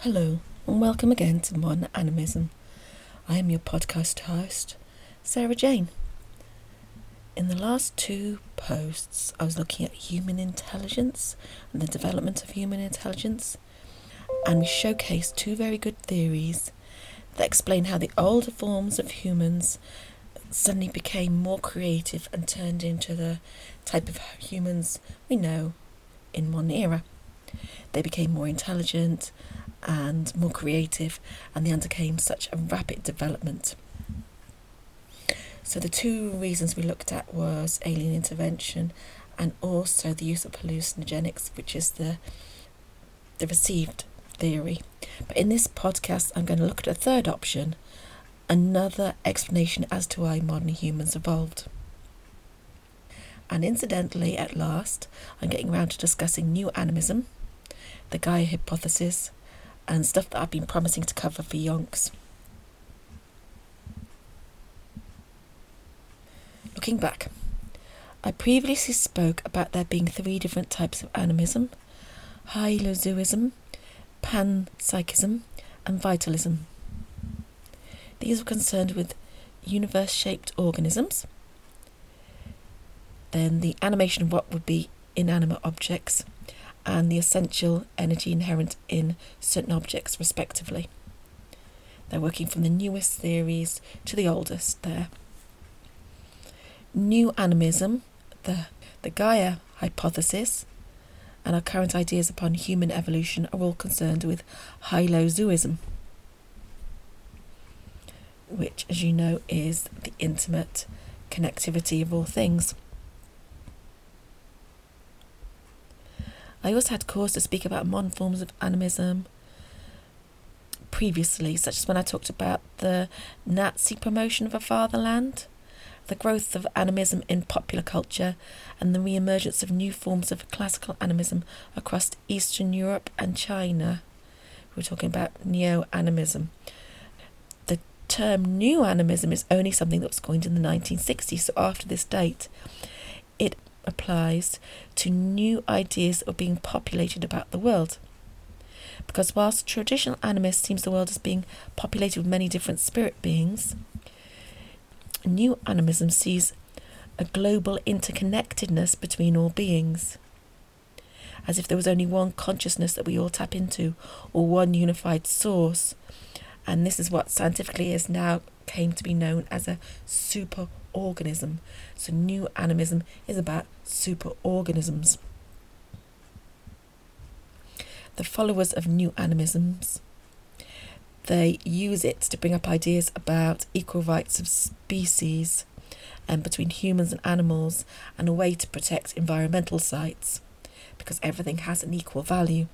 Hello and welcome again to Modern Animism. I am your podcast host, Sarah Jane. In the last two posts I was looking at human intelligence and the development of human intelligence, and we showcased two very good theories that explain how the older forms of humans suddenly became more creative and turned into the type of humans we know in modern era. They became more intelligent and more creative, and they undercame such a rapid development. So the two reasons we looked at was alien intervention and also the use of hallucinogenics, which is the received theory. But in this podcast I'm going to look at a third option, another explanation as to why modern humans evolved. And incidentally, at last, I'm getting around to discussing New Animism, the Gaia hypothesis, and stuff that I've been promising to cover for yonks. Looking back, I previously spoke about there being three different types of animism: hylozoism, panpsychism, and vitalism. These were concerned with universe-shaped organisms, then the animation of what would be inanimate objects, and the essential energy inherent in certain objects, respectively. They're working from the newest theories to the oldest there. New Animism, the Gaia hypothesis, and our current ideas upon human evolution are all concerned with hylozoism, which, as you know, is the intimate connectivity of all things. I also had cause to speak about modern forms of animism previously, such as when I talked about the Nazi promotion of a fatherland, the growth of animism in popular culture, and the re-emergence of new forms of classical animism across Eastern Europe and China. We're talking about neo-animism. The term New Animism is only something that was coined in the 1960s, so after this date. It applies to new ideas that are being populated about the world. Because whilst traditional animist sees the world as being populated with many different spirit beings, New Animism sees a global interconnectedness between all beings, as if there was only one consciousness that we all tap into, or one unified source. And this is what scientifically is now came to be known as a super organism. So New Animism is about super organisms. The followers of New Animisms, they use it to bring up ideas about equal rights of species and between humans and animals, and a way to protect environmental sites, because everything has an equal value.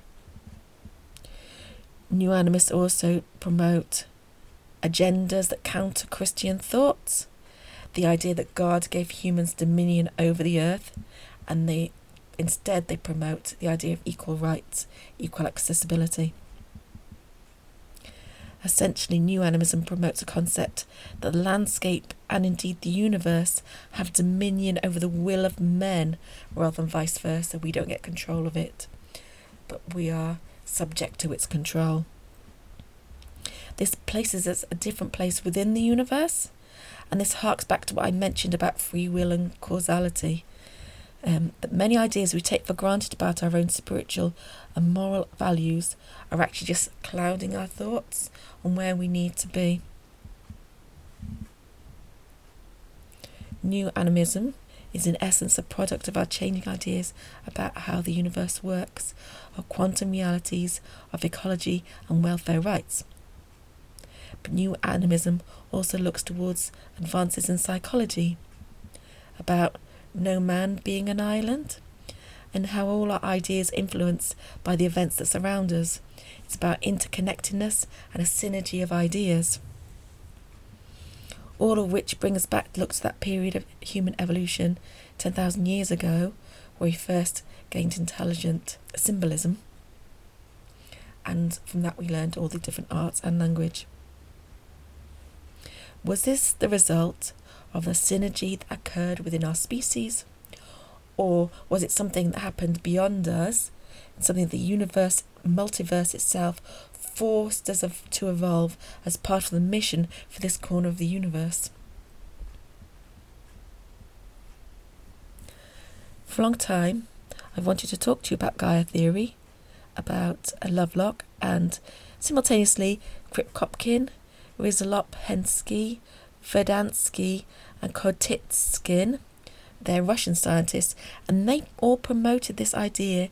New Animists also promote agendas that counter Christian thoughts, the idea that God gave humans dominion over the earth, and instead they promote the idea of equal rights, equal accessibility. Essentially, New Animism promotes a concept that the landscape and indeed the universe have dominion over the will of men, rather than vice versa. We don't get control of it, but we are subject to its control. This places us a different place within the universe, and this harks back to what I mentioned about free will and causality. That many ideas we take for granted about our own spiritual and moral values are actually just clouding our thoughts on where we need to be. New Animism is in essence a product of our changing ideas about how the universe works, of quantum realities, of ecology and welfare rights. But New Animism also looks towards advances in psychology, about no man being an island, and how all our ideas are influenced by the events that surround us. It's about interconnectedness and a synergy of ideas, all of which bring us back to look to that period of human evolution 10,000 years ago, where we first gained intelligent symbolism, and from that we learned all the different arts and language. Was this the result of the synergy that occurred within our species? Or was it something that happened beyond us, something that the universe, multiverse itself forced us to evolve as part of the mission for this corner of the universe. For a long time, I've wanted to talk to you about Gaia theory, about Lovelock, and simultaneously Krip-Kopkin, Rizalop-Hensky, Verdansky and Kotitskin. They're Russian scientists, and they all promoted this idea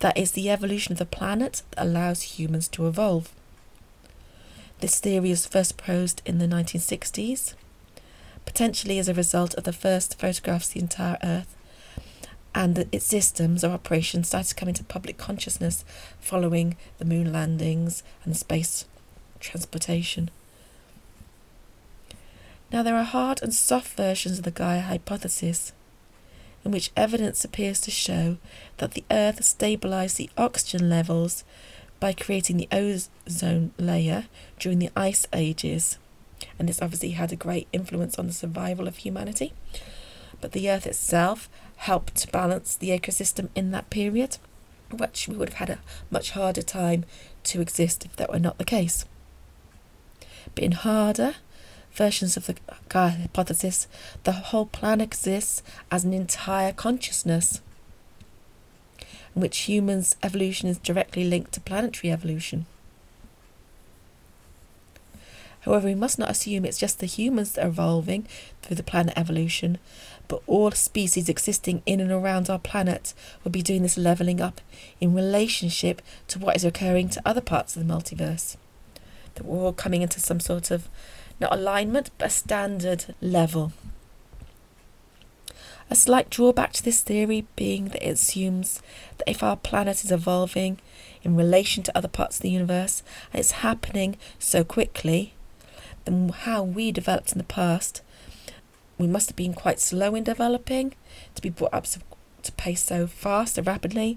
that is the evolution of the planet that allows humans to evolve. This theory was first proposed in the 1960s, potentially as a result of the first photographs of the entire Earth, and its systems or operations started to come into public consciousness following the moon landings and space transportation. Now, there are hard and soft versions of the Gaia hypothesis, in which evidence appears to show that the Earth stabilised the oxygen levels by creating the ozone layer during the ice ages, and this obviously had a great influence on the survival of humanity, but the Earth itself helped to balance the ecosystem in that period, which we would have had a much harder time to exist if that were not the case. But in harder versions of the Gaia hypothesis, the whole planet exists as an entire consciousness, in which humans' evolution is directly linked to planetary evolution. However, we must not assume it's just the humans that are evolving through the planet evolution, but all species existing in and around our planet will be doing this levelling up in relationship to what is occurring to other parts of the multiverse. That we're all coming into some sort of not alignment, but a standard level. A slight drawback to this theory being that it assumes that if our planet is evolving in relation to other parts of the universe, and it's happening so quickly, then how we developed in the past, we must have been quite slow in developing, to be brought up to pace so fast, so rapidly,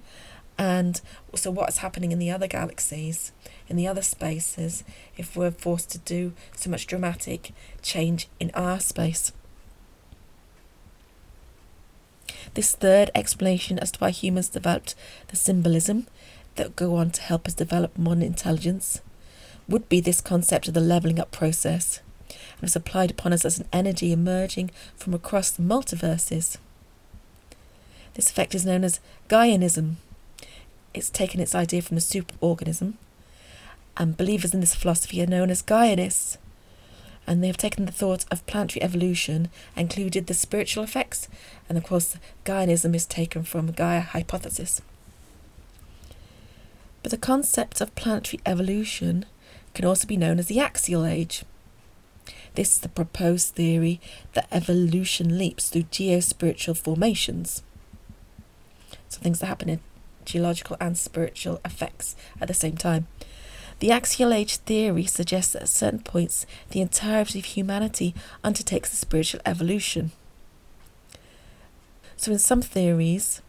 and also what's happening in the other galaxies, in the other spaces, if we're forced to do so much dramatic change in our space. This third explanation as to why humans developed the symbolism that go on to help us develop modern intelligence would be this concept of the levelling up process, and it's applied upon us as an energy emerging from across the multiverses. This effect is known as Gaianism. It's taken its idea from the super organism, and believers in this philosophy are known as Gaianists, and they have taken the thought of planetary evolution, included the spiritual effects, and of course Gaianism is taken from Gaia hypothesis. But the concept of planetary evolution can also be known as the Axial Age. This is the proposed theory that evolution leaps through geospiritual formations, so things that happen in geological and spiritual effects at the same time. The Axial Age theory suggests that at certain points the entirety of humanity undertakes a spiritual evolution. So in some theories,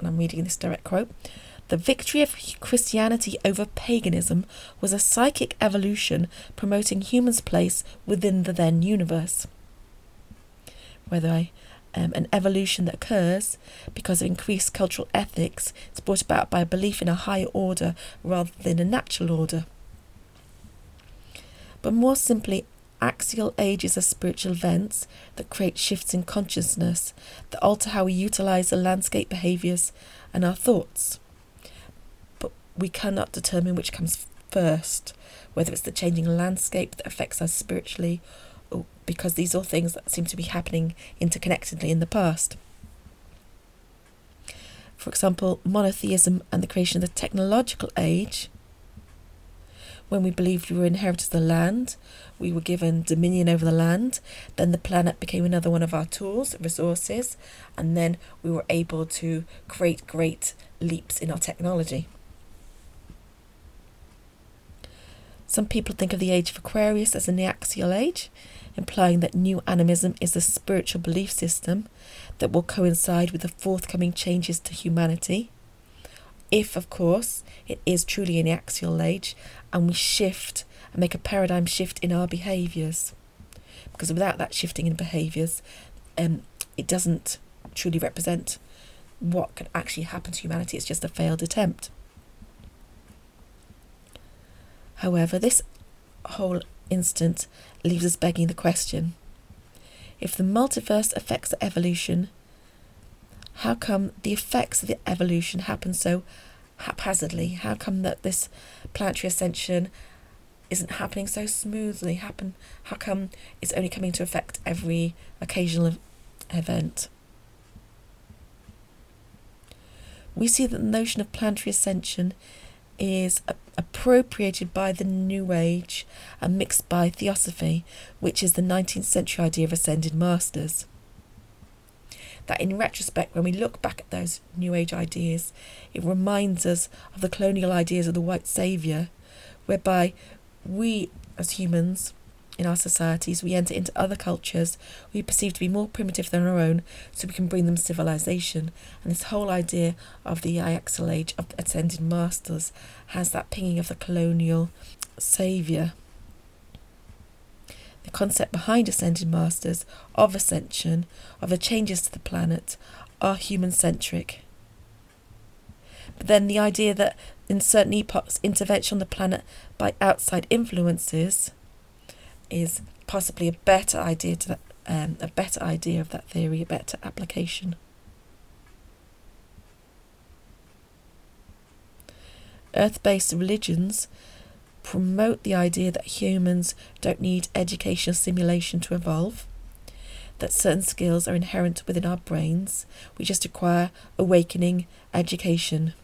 and I'm reading this direct quote, the victory of Christianity over paganism was a psychic evolution promoting humans' place within the then universe. An evolution that occurs because of increased cultural ethics is brought about by a belief in a higher order rather than a natural order. But more simply, axial ages are spiritual events that create shifts in consciousness that alter how we utilise the landscape behaviours and our thoughts. But we cannot determine which comes first, whether it's the changing landscape that affects us spiritually, because these are things that seem to be happening interconnectedly in the past. For example, monotheism and the creation of the technological age. When we believed we were inheritors of the land, we were given dominion over the land, then the planet became another one of our tools, resources, and then we were able to create great leaps in our technology. Some people think of the age of Aquarius as an axial age, implying that New Animism is a spiritual belief system that will coincide with the forthcoming changes to humanity, if, of course, it is truly an axial age and we shift and make a paradigm shift in our behaviours. Because without that shifting in behaviours, it doesn't truly represent what could actually happen to humanity. It's just a failed attempt. However, this whole instance leaves us begging the question, if the multiverse affects the evolution, how come the effects of the evolution happen so haphazardly? How come that this planetary ascension isn't happening so smoothly? How come it's only coming to affect every occasional event? We see that the notion of planetary ascension is appropriated by the New Age and mixed by Theosophy, which is the 19th century idea of ascended masters. That in retrospect, when we look back at those New Age ideas, it reminds us of the colonial ideas of the white saviour, whereby we as humans in our societies, we enter into other cultures we perceive to be more primitive than our own, so we can bring them civilization. And this whole idea of the Axial Age of ascended masters has that pinging of the colonial saviour. The concept behind ascended masters, of ascension, of the changes to the planet, are human-centric. But then the idea that in certain epochs, intervention on the planet by outside influences is possibly a better idea of that theory, a better application. Earth-based religions promote the idea that humans don't need education or simulation to evolve, that certain skills are inherent within our brains, we just require awakening education,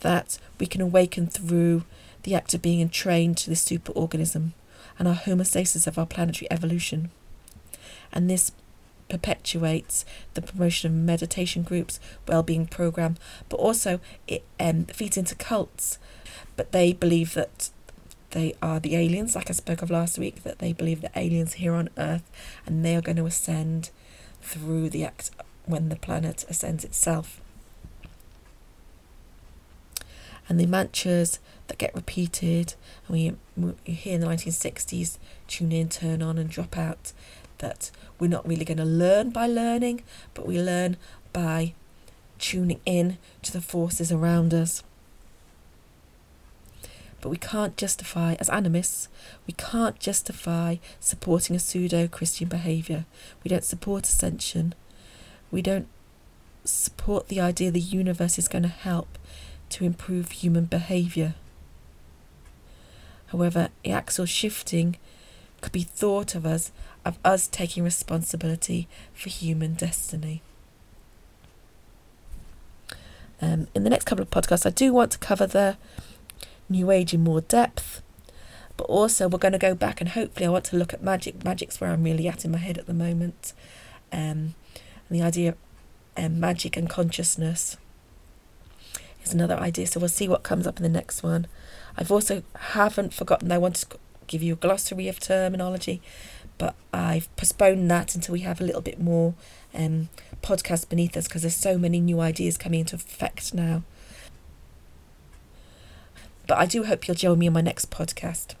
that we can awaken through the act of being entrained to this super organism and our homeostasis of our planetary evolution. And this perpetuates the promotion of meditation groups, well-being program, but also it feeds into cults. But they believe that they are the aliens, like I spoke of last week, that they believe the aliens here on Earth, and they are going to ascend through the act when the planet ascends itself. And the mantras that get repeated, and we hear in the 1960s, tune in, turn on and drop out, that we're not really going to learn by learning, but we learn by tuning in to the forces around us. But we can't justify, as animists, we can't justify supporting a pseudo-Christian behaviour. We don't support ascension. We don't support the idea the universe is going to help to improve human behaviour. However, axial shifting could be thought of as taking responsibility for human destiny. In the next couple of podcasts, I do want to cover the New Age in more depth, but also we're going to go back and hopefully I want to look at magic. Magic's where I'm really at in my head at the moment, and the idea of magic and consciousness is another idea, so we'll see what comes up in the next one. I've also haven't forgotten I want to give you a glossary of terminology, but I've postponed that until we have a little bit more podcasts beneath us, because there's so many new ideas coming into effect now. But I do hope you'll join me in my next podcast.